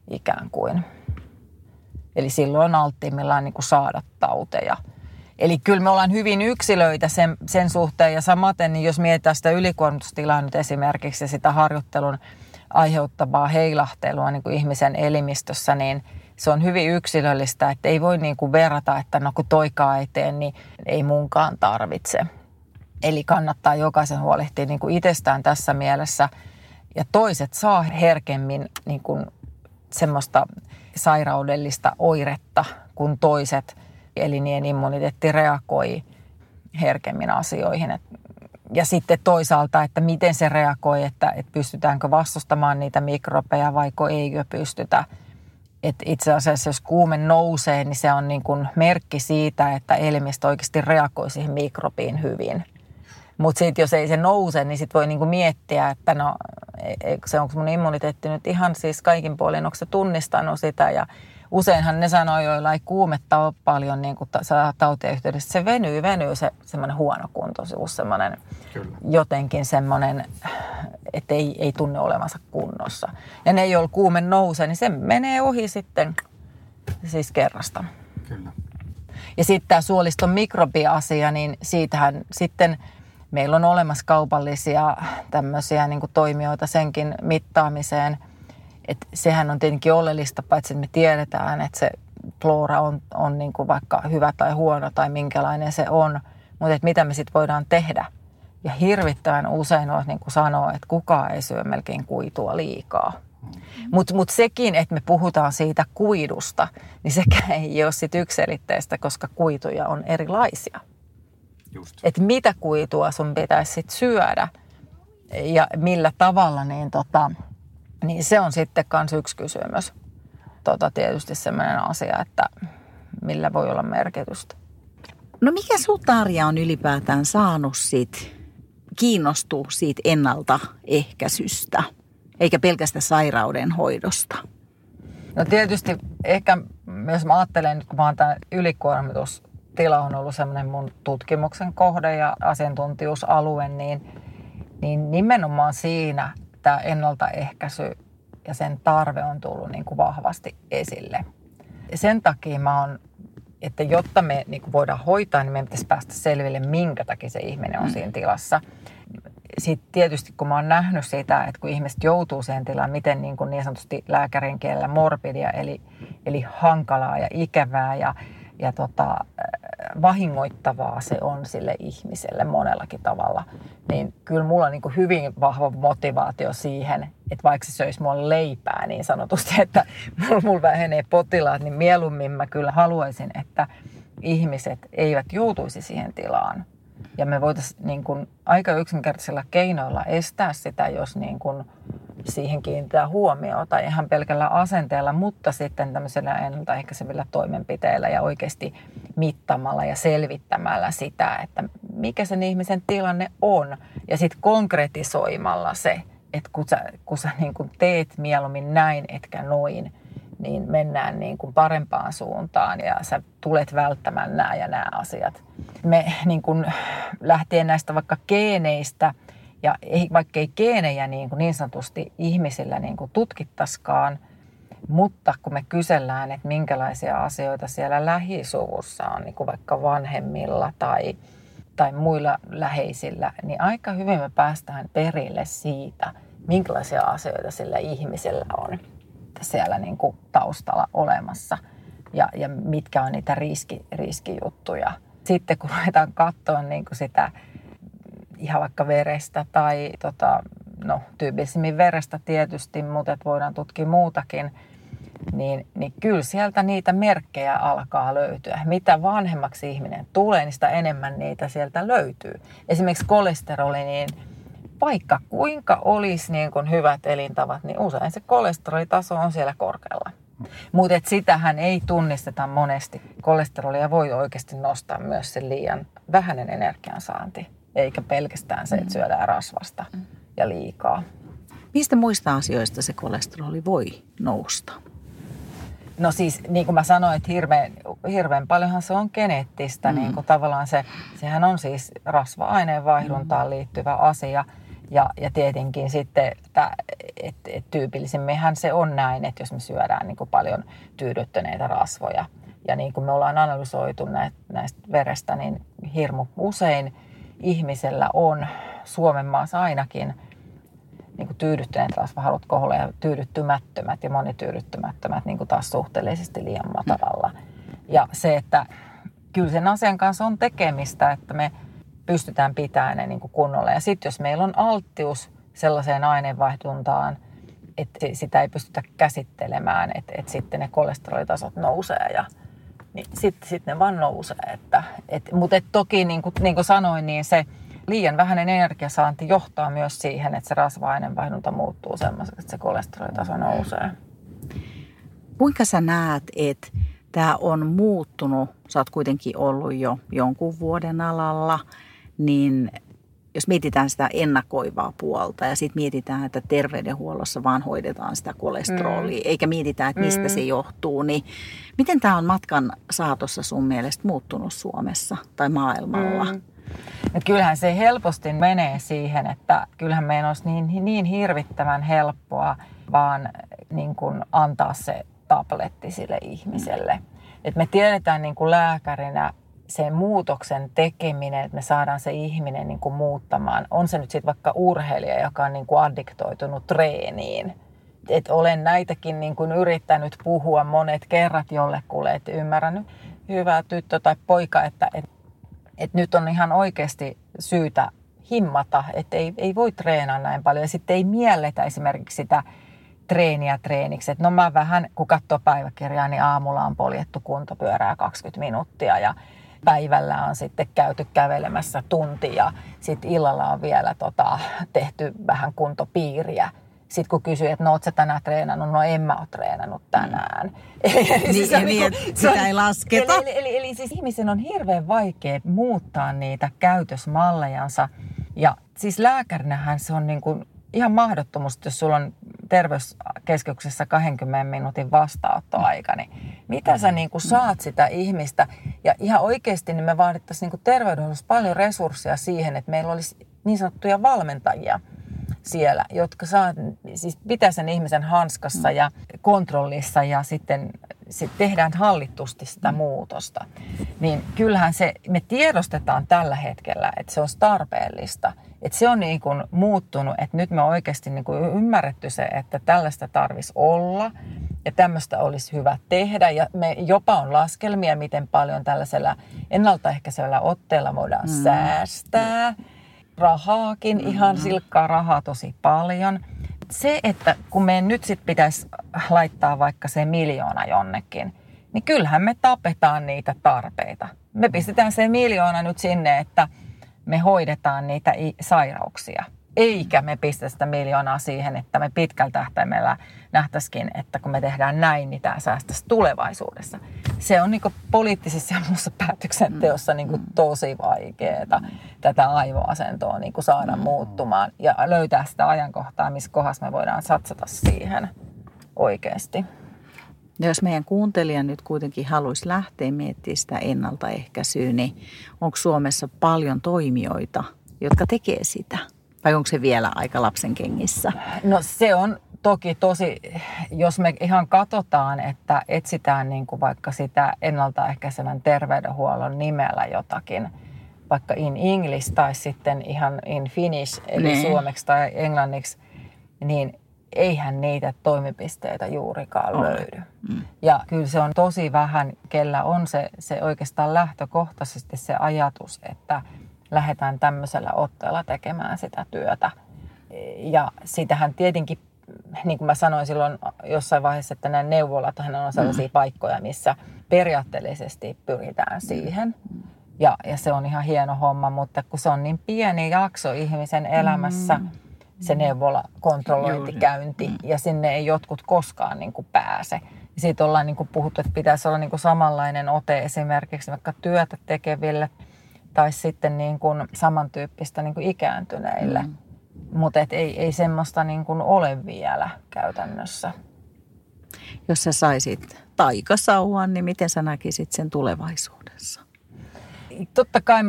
ikään kuin. Eli silloin on alttiimmillaan niin kuin saada tauteja. Eli kyllä me ollaan hyvin yksilöitä sen suhteen ja samaten, niin jos mietitään sitä ylikuormitustilaa nyt esimerkiksi ja sitä harjoittelun aiheuttavaa heilahtelua niin kuin ihmisen elimistössä, niin se on hyvin yksilöllistä, että ei voi niin kuin verrata, että no kun toikaa eteen, niin ei munkaan tarvitse. Eli kannattaa jokaisen huolehtia niin kuin itsestään tässä mielessä. Ja toiset saa herkemmin niin kuin semmoista sairaudellista oiretta kuin toiset. Eli niiden immuniteetti reagoi herkemmin asioihin. Ja sitten toisaalta, että miten se reagoi, että pystytäänkö vastustamaan niitä mikrobeja vaiko eikö pystytä. Että itse asiassa jos kuume nousee, niin se on niin kuin merkki siitä, että elimistö oikeasti reagoi siihen mikrobiin hyvin. Mutta sitten jos ei se nouse, niin sitten voi niin kuin miettiä, että no se onko mun immuniteetti nyt ihan siis kaikin puolin, onko se tunnistanut sitä ja useinhan ne sanoo, joilla ei kuumetta ole paljon niin kuin saa tautia yhteydessä, se venyy se semmoinen huonokuntoisuus, semmoinen jotenkin semmoinen, että ei tunne olevansa kunnossa. Ja ne, joilla kuume nousee, niin se menee ohi sitten siis kerrasta. Kyllä. Ja sitten tämä suoliston mikrobiasia, niin siitähän sitten meillä on olemassa kaupallisia tämmöisiä niin kuin toimijoita senkin mittaamiseen. Et sehän on tietenkin oleellista, paitsi että me tiedetään, että se floora on niin kuin vaikka hyvä tai huono tai minkälainen se on. Mutta mitä me sitten voidaan tehdä? Ja hirvittävän usein on niin kuin sanoo, että kukaan ei syö melkein kuitua liikaa. Mutta sekin, että me puhutaan siitä kuidusta, niin sekään ei ole sit yksiselitteistä, koska kuituja on erilaisia. Että mitä kuitua sun pitäisi sit syödä ja millä tavalla, niin, niin se on sitten kans yksi kysymys. Tietysti sellainen asia, että millä voi olla merkitystä. No mikä sut, Arja, on ylipäätään saanut kiinnostua siitä ennaltaehkäisystä? Eikä pelkästään sairauden hoidosta. No tietysti ehkä, jos mä ajattelen, kun mä oon tämä ylikuormitustila on ollut semmoinen mun tutkimuksen kohde ja asiantuntijuusalue, niin nimenomaan siinä tämä ennaltaehkäisy ja sen tarve on tullut niin kuin vahvasti esille. Sen takia mä oon, että jotta me niin kuin voidaan hoitaa, niin meidän pitäisi päästä selville, minkä takia se ihminen on siinä tilassa. Sitten tietysti kun mä oon nähnyt sitä, että kun ihmiset joutuu siihen tilaan, miten niin sanotusti lääkärin kielellä morbidia, eli hankalaa ja ikävää ja vahingoittavaa se on sille ihmiselle monellakin tavalla, niin kyllä mulla on niin kuin hyvin vahva motivaatio siihen, että vaikka se söisi mulle leipää niin sanotusti, että mulla vähenee potilaat, niin mieluummin mä kyllä haluaisin, että ihmiset eivät joutuisi siihen tilaan. Ja me voitaisiin niin kuin aika yksinkertaisilla keinoilla estää sitä, jos niin kuin siihen kiinnittää huomiota ihan pelkällä asenteella, mutta sitten tämmöisillä ennaltaehkäisevillä toimenpiteillä ja oikeasti mittamalla ja selvittämällä sitä, että mikä sen ihmisen tilanne on. Ja sitten konkretisoimalla se, että kun sä niin kuin teet mieluummin näin etkä noin, niin mennään niin kuin parempaan suuntaan ja sä tulet välttämään nämä ja nämä asiat. Me niin kuin lähtien näistä vaikka geeneistä, ja vaikkei geenejä niin sanotusti ihmisillä niin kuin tutkittaisikaan, mutta kun me kysellään, että minkälaisia asioita siellä lähisuvussa on, niin kuin vaikka vanhemmilla tai muilla läheisillä, niin aika hyvin me päästään perille siitä, minkälaisia asioita sillä ihmisellä on siellä niin kuin taustalla olemassa ja mitkä on niitä riskijuttuja. Sitten kun ruvetaan katsoa niin kuin sitä ihan vaikka verestä tai tyypillisimmin verestä tietysti, mutta että voidaan tutkia muutakin, niin kyllä sieltä niitä merkkejä alkaa löytyä. Mitä vanhemmaksi ihminen tulee, niin sitä enemmän niitä sieltä löytyy. Esimerkiksi kolesteroli, niin vaikka kuinka olisi niin kuin hyvät elintavat, niin usein se kolesterolitaso on siellä korkealla. Mutta sitähän ei tunnisteta monesti. Kolesterolia voi oikeasti nostaa myös sen liian vähäinen energiansaanti, eikä pelkästään se, että syödään rasvasta ja liikaa. Mistä muista asioista se kolesteroli voi nousta? No siis, niin kuin mä sanoin, että hirveän paljonhan se on geneettistä. Niin kuin tavallaan sehän on siis rasva-aineen vaihduntaan liittyvä asia. Ja tietenkin sitten, että tyypillisimminhän se on näin, että jos me syödään niin kuin paljon tyydyttyneitä rasvoja. Ja niin kuin me ollaan analysoitu näistä verestä, niin hirmu usein ihmisellä on, Suomen maassa ainakin, niin kuin tyydyttyneet rasvahalut koholla ja tyydyttymättömät ja monityydyttymättömät niin kuin taas suhteellisesti liian matalalla. Ja se, että kyllä sen asian kanssa on tekemistä, että me pystytään pitämään ne niin kuin kunnolla. Ja sitten jos meillä on alttius sellaiseen aineenvaihduntaan, että sitä ei pystytä käsittelemään, että sitten ne kolesterolitasot nousee ja niin sitten ne vaan nousee. Mutta toki niin kuin sanoin, niin se liian vähäinen energiasaanti johtaa myös siihen, että se rasva-aineenvaihdunta muuttuu sellaiseksi, että se kolesterolitaso nousee. Kuinka sä näet, että tämä on muuttunut? Sä oot kuitenkin ollut jo jonkun vuoden alalla. Niin jos mietitään sitä ennakoivaa puolta ja sitten mietitään, että terveydenhuollossa vaan hoidetaan sitä kolesterolia, eikä mietitä, että mistä se johtuu, niin miten tämä on matkan saatossa sun mielestä muuttunut Suomessa tai maailmalla? No kyllähän se helposti menee siihen, että kyllähän meidän olisi niin hirvittävän helppoa vaan niin kuin antaa se tabletti sille ihmiselle. Et me tiedetään niin kuin lääkärinä sen muutoksen tekeminen, että me saadaan se ihminen niin kuin muuttamaan. On se nyt sitten vaikka urheilija, joka on niin kuin addiktoitunut treeniin. Et olen näitäkin niin kuin yrittänyt puhua monet kerrat jollekulle, että ymmärrän hyvä tyttö tai poika, että nyt on ihan oikeasti syytä himmata, että ei voi treenaa näin paljon. Ja sitten ei mielletä esimerkiksi sitä treeniä treeniksi. Että no mä vähän, kun katsoo päiväkirjaa, niin aamulla on poljettu kuntopyörää 20 minuuttia ja päivällä on sitten käyty kävelemässä tunti ja sitten illalla on vielä tehty vähän kuntopiiriä. Sitten kun kysyy, että no ootko sä tänään treenannut? No en mä oo treenannut tänään. Sitä ei lasketa. Eli siis ihmisen on hirveän vaikea muuttaa niitä käytösmallejansa. Ja siis lääkärinähän se on niin kuin ihan mahdottomuus, jos sulla on terveyskeskuksessa 20 minuutin vastaanottoaika, niin mitä sä niin kuin saat sitä ihmistä? Ja ihan oikeasti niin me vaadittaisiin niin kuin terveydenhuollossa paljon resursseja siihen, että meillä olisi niin sanottuja valmentajia siellä, jotka siis pitää sen ihmisen hanskassa ja kontrollissa ja sitten sit tehdään hallitusti sitä muutosta. Niin kyllähän se, me tiedostetaan tällä hetkellä, että se on tarpeellista. Että se on niin kuin muuttunut, että nyt me on oikeasti niin kuin ymmärretty se, että tällaista tarvitsisi olla ja tämmöistä olisi hyvä tehdä. Ja me jopa on laskelmia, miten paljon tällaisella ennaltaehkäisellä otteella voidaan säästää. Rahaakin, ihan silkkaa rahaa tosi paljon. Se, että kun me nyt sit pitäisi laittaa vaikka se 1 miljoona jonnekin, niin kyllähän me tapetaan niitä tarpeita. Me pistetään se 1 miljoona nyt sinne, että me hoidetaan niitä sairauksia. Eikä me pistetä sitä 1 miljoonaa siihen, että me pitkällä tähtäimellä nähtäisikin, että kun me tehdään näin, niin tämä säästäisi tulevaisuudessa. Se on niin kuin poliittisessa ja muussa päätöksenteossa niin kuin tosi vaikeaa tätä aivoasentoa niin kuin saada muuttumaan ja löytää sitä ajankohtaa, missä kohdassa me voidaan satsata siihen oikeasti. No jos meidän kuuntelija nyt kuitenkin haluaisi lähteä miettimään sitä ennaltaehkäisyä, niin onko Suomessa paljon toimijoita, jotka tekee sitä? Vai onko se vielä aika lapsen kengissä? No se on toki tosi, jos me ihan katsotaan, että etsitään niin kuin vaikka sitä ennaltaehkäisevän terveydenhuollon nimellä jotakin, vaikka in English tai sitten ihan in Finnish, eli suomeksi tai englanniksi, niin eihän niitä toimipisteitä juurikaan löydy. Ja kyllä se on tosi vähän, kellä on se oikeastaan lähtökohtaisesti se ajatus, että lähdetään tämmöisellä otteella tekemään sitä työtä. Ja siitähän tietenkin, niin kuin mä sanoin silloin jossain vaiheessa, että nämä neuvolathan on sellaisia paikkoja, missä periaatteellisesti pyritään siihen. Ja se on ihan hieno homma, mutta kun se on niin pieni jakso ihmisen elämässä, se neuvolakontrollointikäynti, ja sinne ei jotkut koskaan niin kuin pääse. Ja siitä ollaan niin kuin puhuttu, että pitäisi olla niin kuin samanlainen ote esimerkiksi vaikka työtä tekeville, tai sitten niin kuin samantyyppistä niin kuin ikääntyneille, mutta ei semmoista niin kuin ole vielä käytännössä. Jos sä saisit taikasauvan, niin miten sä näkisit sen tulevaisuudessa? Totta kai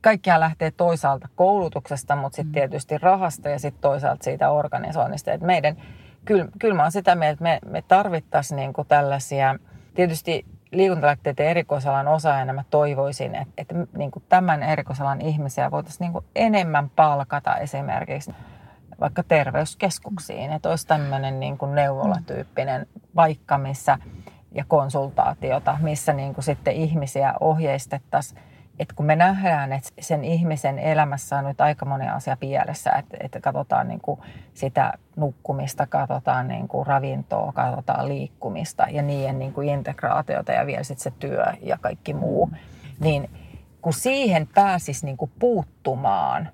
kaikkihan lähtee toisaalta koulutuksesta, mutta sitten tietysti rahasta ja sitten toisaalta siitä organisoinnista. Et kyllä mä oon sitä mieltä, että me tarvittaisiin niin kuin tällaisia, tietysti liikuntalääkkeiden erikoisalan osaajana mä toivoisin, että niin kuin tämän erikoisalan ihmisiä voitaisiin niin kuin enemmän palkata esimerkiksi vaikka terveyskeskuksiin. Että olisi tämmöinen niin kuin neuvolatyyppinen paikka missä, ja konsultaatiota, missä niin kuin sitten ihmisiä ohjeistettaisiin. Että kun me nähdään, että sen ihmisen elämässä on nyt aika monen asia pielessä, että katsotaan niin kuin sitä nukkumista, katsotaan niin kuin ravintoa, katsotaan liikkumista ja niiden niin kuin integraatiota ja vielä sitten se työ ja kaikki muu, niin kun siihen pääsisi niin kuin puuttumaan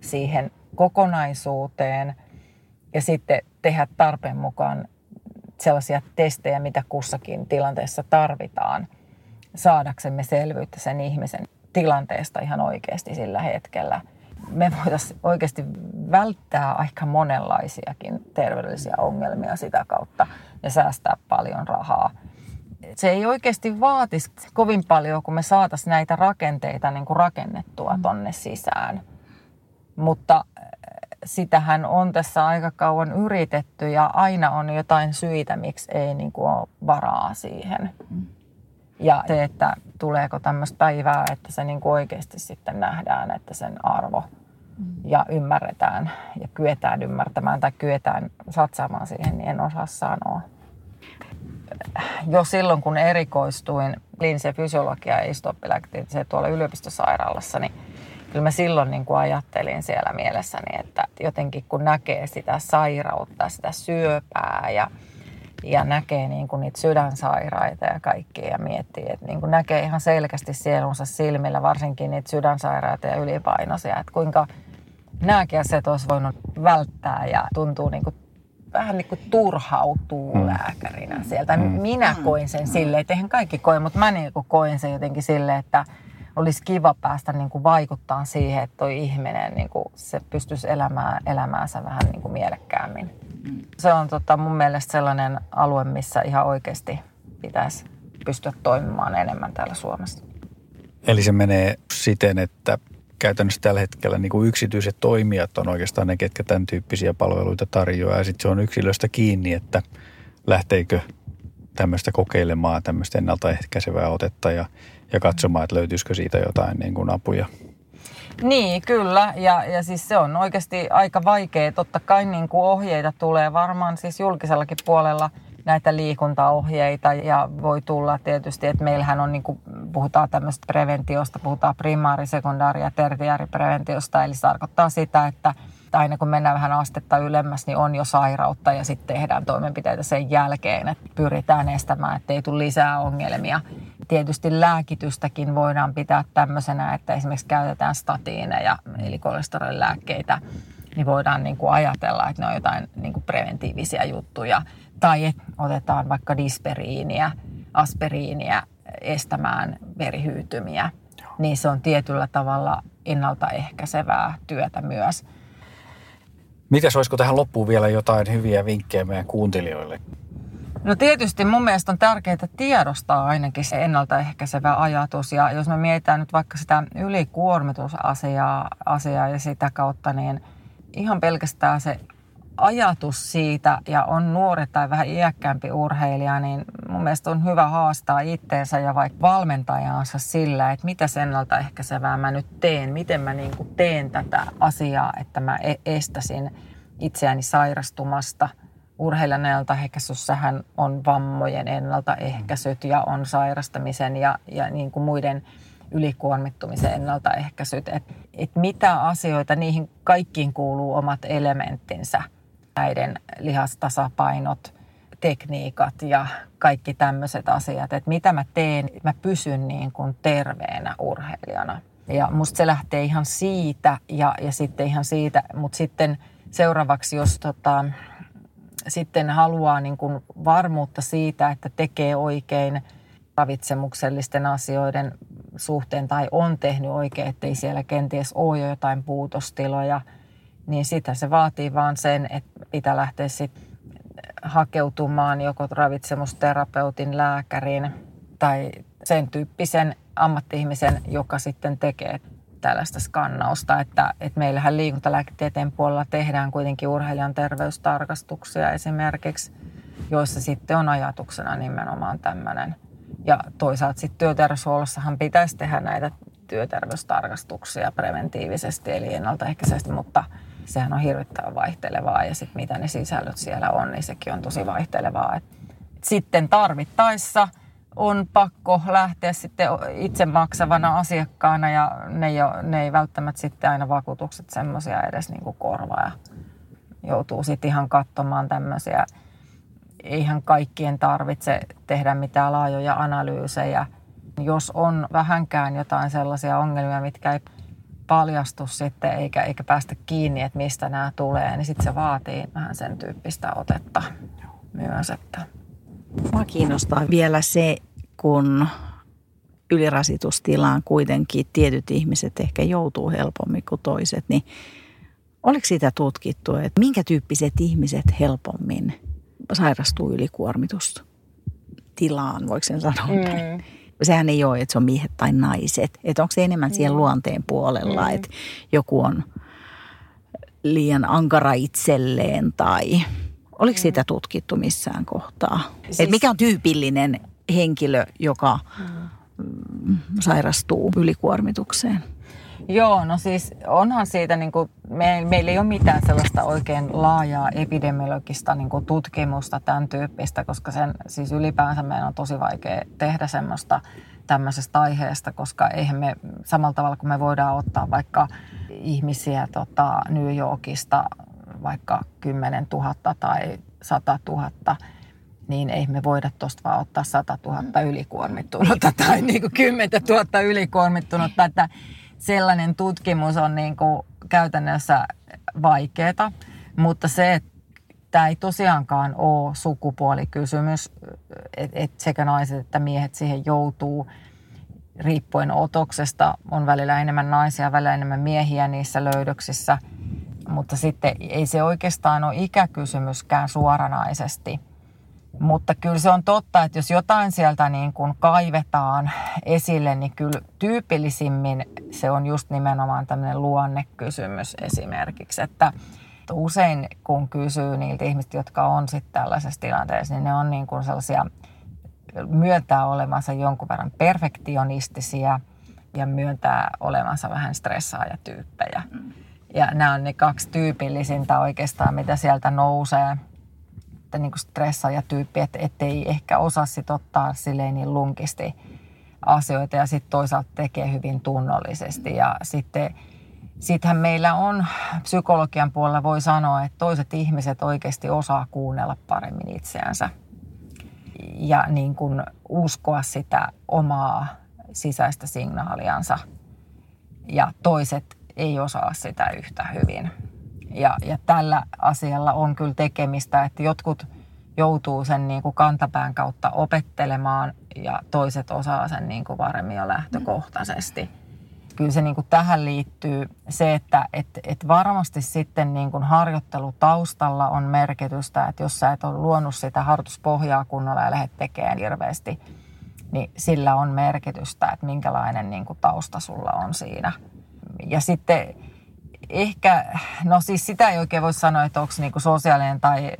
siihen kokonaisuuteen ja sitten tehdä tarpeen mukaan sellaisia testejä, mitä kussakin tilanteessa tarvitaan, saadaksemme selvyyttä sen ihmisen tilanteesta ihan oikeasti sillä hetkellä. me voitaisiin oikeasti välttää aika monenlaisiakin terveydellisiä ongelmia sitä kautta ja säästää paljon rahaa. Se ei oikeasti vaatisi kovin paljon, kun me saataisiin näitä rakenteita niin kuin rakennettua tonne sisään. Mutta sitähän on tässä aika kauan yritetty ja aina on jotain syitä, miksi ei niin kuin ole varaa siihen. Ja se, että tuleeko tämmöistä päivää, että se niin kuin oikeasti sitten nähdään, että sen arvo ja ymmärretään ja kyetään ymmärtämään tai kyetään satsaamaan siihen, niin en osaa sanoa. Jo silloin, kun erikoistuin kliiniseen fysiologiaan ja histopilääkitieteeseen tuolla yliopistosairaalassa, niin kyllä mä silloin niin kuin ajattelin siellä mielessäni, että jotenkin kun näkee sitä sairautta, sitä syöpää ja näkee niin kuin niitä sydänsairaita ja kaikkia ja miettii, että niin kuin näkee ihan selkeästi sielunsa silmillä, varsinkin niitä sydänsairaita ja ylipainoisia, että kuinka nämäkin asiat olisi voinut välttää ja tuntuu niin kuin vähän niin kuin turhautuu lääkärinä sieltä. Minä koin sen silleen, että eihän kaikki koe, mutta mä niin kuin koin sen jotenkin silleen, että olisi kiva päästä niin kuin vaikuttaa siihen, että toi ihminen niin kuin se pystyisi elämäänsä vähän niin kuin mielekkäämmin. Se on mun mielestä sellainen alue, missä ihan oikeasti pitäisi pystyä toimimaan enemmän täällä Suomessa. Eli se menee siten, että käytännössä tällä hetkellä niin kuin yksityiset toimijat on oikeastaan ne, ketkä tämän tyyppisiä palveluita tarjoaa. Ja sitten se on yksilöstä kiinni, että lähteekö tämmöistä kokeilemaan, tämmöistä ennaltaehkäisevää otetta ja katsomaan, että löytyisikö siitä jotain niin kuin apuja. Niin, kyllä. Ja siis se on oikeasti aika vaikea. Totta kai niin kuin ohjeita tulee varmaan siis julkisellakin puolella näitä liikuntaohjeita ja voi tulla tietysti, että meillähän on niin kuin, puhutaan tämmöistä preventiosta, puhutaan primaari-, sekundaari- ja tertiaaripreventiosta, eli se tarkoittaa sitä, että aina kun mennään vähän astetta ylemmäs, niin on jo sairautta ja sitten tehdään toimenpiteitä sen jälkeen, että pyritään estämään, ettei tule lisää ongelmia. Tietysti lääkitystäkin voidaan pitää tämmöisenä, että esimerkiksi käytetään statiineja, eli kolesterolilääkkeitä, niin voidaan niin kuin ajatella, että ne on jotain niin kuin preventiivisia juttuja. Tai että otetaan vaikka disperiiniä, aspiriiniä estämään verihyytymiä, niin se on tietyllä tavalla ennaltaehkäisevää työtä myös. Mitäs olisiko tähän loppuun vielä jotain hyviä vinkkejä meidän kuuntelijoille? No tietysti mun mielestä on tärkeää tiedostaa ainakin se ennaltaehkäisevä ajatus. Ja jos me mietitään nyt vaikka sitä ylikuormitusasiaa ja sitä kautta, niin ihan pelkästään se ajatus siitä ja on nuori tai vähän iäkkäämpi urheilija, niin mun mielestä on hyvä haastaa itteensä ja vaikka valmentajansa sillä, että mitä ennaltaehkäisevää mä nyt teen, miten mä niin kuin teen tätä asiaa, että mä estäisin itseäni sairastumasta. Urheilijan ennaltaehkäisyssähän on vammojen ennaltaehkäisyt ja on sairastamisen ja niin kuin muiden ylikuormittumisen ennaltaehkäisyt, että mitä asioita, niihin kaikkiin kuuluu omat elementtinsä. Näiden lihastasapainot, tekniikat ja kaikki tämmöiset asiat, että mitä mä teen, mä pysyn niin kuin terveenä urheilijana. Ja musta se lähtee ihan siitä ja sitten ihan siitä, mutta sitten seuraavaksi, jos sitten haluaa niin kuin varmuutta siitä, että tekee oikein ravitsemuksellisten asioiden suhteen tai on tehnyt oikein, ettei siellä kenties ole jo jotain puutostiloja, niin sitä se vaatii vaan sen, että pitää lähteä sitten hakeutumaan joko ravitsemusterapeutin, lääkärin tai sen tyyppisen ammatti-ihmisen, joka sitten tekee tällaista skannausta. Että meillähän liikuntalääketieteen puolella tehdään kuitenkin urheilijan terveystarkastuksia esimerkiksi, joissa sitten on ajatuksena nimenomaan tämmöinen. Ja toisaalta sitten työterveyshuollossahan pitäisi tehdä näitä työterveystarkastuksia preventiivisesti eli ennaltaehkäisesti, mutta sehän on hirvittävän vaihtelevaa ja sitten mitä ne sisällöt siellä on, niin sekin on tosi vaihtelevaa. Sitten tarvittaessa on pakko lähteä sitten itse maksavana asiakkaana ja ne ei välttämättä sitten aina vakuutukset semmoisia edes niin kuin korvaa ja joutuu sitten ihan katsomaan tämmöisiä. Eihän kaikkien tarvitse tehdä mitään laajoja analyysejä. Jos on vähänkään jotain sellaisia ongelmia, mitkä ei paljastu sitten eikä päästä kiinni, että mistä nämä tulee, niin sitten se vaatii vähän sen tyyppistä otetta myös. Mua kiinnostaa vielä se, kun ylirasitustilaan kuitenkin tietyt ihmiset ehkä joutuu helpommin kuin toiset, niin oliko sitä tutkittu, että minkä tyyppiset ihmiset helpommin sairastuu ylikuormitustilaan, voiko sen sanoa näin? Sehän ei ole, että se on miehet tai naiset. Että onko se enemmän siellä luonteen puolella, että joku on liian ankara itselleen tai oliko sitä tutkittu missään kohtaa? Siis, että mikä on tyypillinen henkilö, joka sairastuu ylikuormitukseen? Joo, no siis onhan siitä, niin kuin, meillä ei ole mitään sellaista oikein laajaa epidemiologista niin kuin tutkimusta tämän tyyppistä, koska sen siis ylipäänsä meidän on tosi vaikea tehdä semmoista tämmöisestä aiheesta, koska eihän me samalla tavalla kuin me voidaan ottaa vaikka ihmisiä New Yorkista vaikka 10 000 tai 100 000, niin ei me voida tuosta vaan ottaa 100 000 ylikuormittunutta tai niin kuin 10 000 ylikuormittunutta, että sellainen tutkimus on niin kuin käytännössä vaikeaa, mutta se, että tämä ei tosiaankaan ole sukupuolikysymys, että sekä naiset että miehet siihen joutuu riippuen otoksesta. On välillä enemmän naisia, välillä enemmän miehiä niissä löydöksissä, mutta sitten ei se oikeastaan ole ikäkysymyskään suoranaisesti. Mutta kyllä se on totta, että jos jotain sieltä niin kuin kaivetaan esille, niin kyllä tyypillisimmin se on just nimenomaan tämmöinen luonnekysymys esimerkiksi. Että usein kun kysyy niiltä ihmisiltä, jotka on sitten tällaisessa tilanteessa, niin ne on niin kuin sellaisia myöntää olemansa jonkun verran perfektionistisia ja myöntää olemansa vähän stressaajatyyppejä. Ja nämä on ne kaksi tyypillisintä oikeastaan, mitä sieltä nousee. Niin stressaajatyyppi, ettei ehkä osaa sit ottaa silleen niin lunkisti asioita ja sitten toisaalta tekee hyvin tunnollisesti. Ja sittenhän meillä on psykologian puolella voi sanoa, että toiset ihmiset oikeasti osaa kuunnella paremmin itseänsä ja niin kuin uskoa sitä omaa sisäistä signaaliansa ja toiset ei osaa sitä yhtä hyvin. Ja tällä asialla on kyllä tekemistä, että jotkut joutuu sen niin kuin kantapään kautta opettelemaan ja toiset osaa sen niin kuin varmin jo lähtökohtaisesti. Kyllä se niin kuin tähän liittyy se, että et varmasti sitten niin kuin harjoittelutaustalla on merkitystä, että jos sä et ole luonut sitä harjoituspohjaa kunnolla ja lähdet tekemään hirveästi, niin sillä on merkitystä, että minkälainen niin kuin tausta sulla on siinä. Ja sitten ehkä, no siis sitä ei oikein voi sanoa, että onko niinku sosiaalinen tai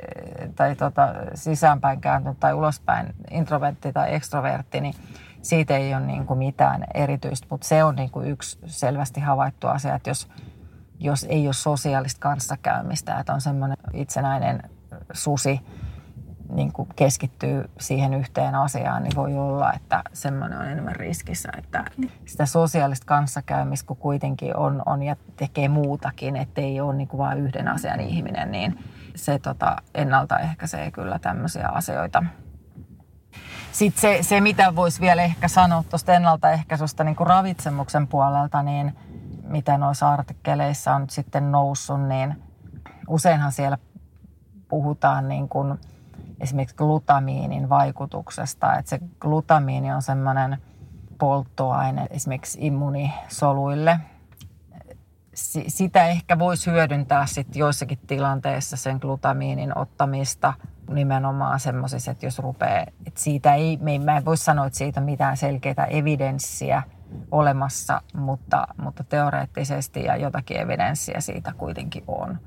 sisäänpäin kääntynyt tai ulospäin introvertti tai ekstrovertti, niin siitä ei ole niinku mitään erityistä, mutta se on niinku yksi selvästi havaittu asia, että jos ei ole sosiaalista kanssakäymistä, että on semmoinen itsenäinen susi, niinku keskittyy siihen yhteen asiaan, niin voi olla, että semmoinen on enemmän riskissä, että sitä sosiaalista kanssakäymistä, kun kuitenkin on ja tekee muutakin, ettei ole niin kuin vain yhden asian ihminen, niin se ennaltaehkäisee kyllä tämmöisiä asioita. Sitten se mitä voisi vielä ehkä sanoa tuosta ennaltaehkäisystä niin kuin ravitsemuksen puolelta, niin mitä noissa artikkeleissa on sitten noussut, niin useinhan siellä puhutaan niin kuin esimerkiksi glutamiinin vaikutuksesta, että se glutamiini on semmoinen polttoaine esimerkiksi immuunisoluille. Sitä ehkä voisi hyödyntää sitten joissakin tilanteissa sen glutamiinin ottamista nimenomaan semmoisissa, että jos rupeaa, että siitä ei, mä en voi sanoa, että siitä on mitään selkeää evidenssiä olemassa, mutta teoreettisesti ja jotakin evidenssiä siitä kuitenkin on.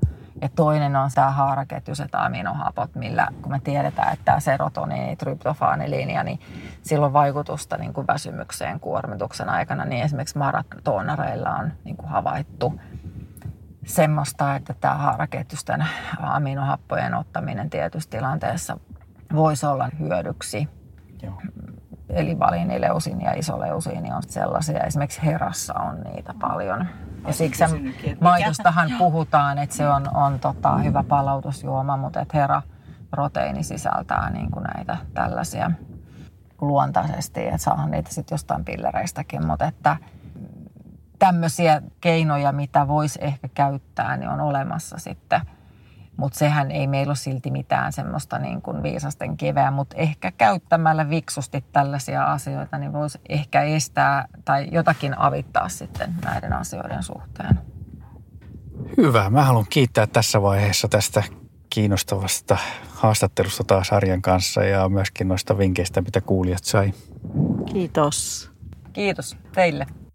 Ja toinen on tämä haaraketjuset aminohapot, millä kun me tiedetään, että tämä serotoniini ja tryptofaanilinja, niin sillä on vaikutusta niin kuin väsymykseen kuormituksen aikana. Niin esimerkiksi maratonareilla on niin kuin havaittu semmoista, että tämä haaraketjusten aminohappojen ottaminen tietyssä tilanteessa voisi olla hyödyksi. Joo. Eli valinileusiini ja isoleusiini on sellaisia. Esimerkiksi herassa on niitä paljon. Ja siksi maidostahan puhutaan, että se on hyvä palautusjuoma, mutta että hera-proteiini sisältää niin kuin näitä tällaisia luontaisesti. Että saahan niitä sitten jostain pillereistäkin, mutta että tämmöisiä keinoja, mitä voisi ehkä käyttää, niin on olemassa sitten. Mutta sehän ei meillä ole silti mitään semmoista niin kuin viisasten kiveä, mutta ehkä käyttämällä viksusti tällaisia asioita, niin voisi ehkä estää tai jotakin avittaa sitten näiden asioiden suhteen. Hyvä. Mä haluan kiittää tässä vaiheessa tästä kiinnostavasta haastattelusta taas Arjan kanssa ja myöskin noista vinkkeistä, mitä kuulijat sai. Kiitos. Kiitos teille.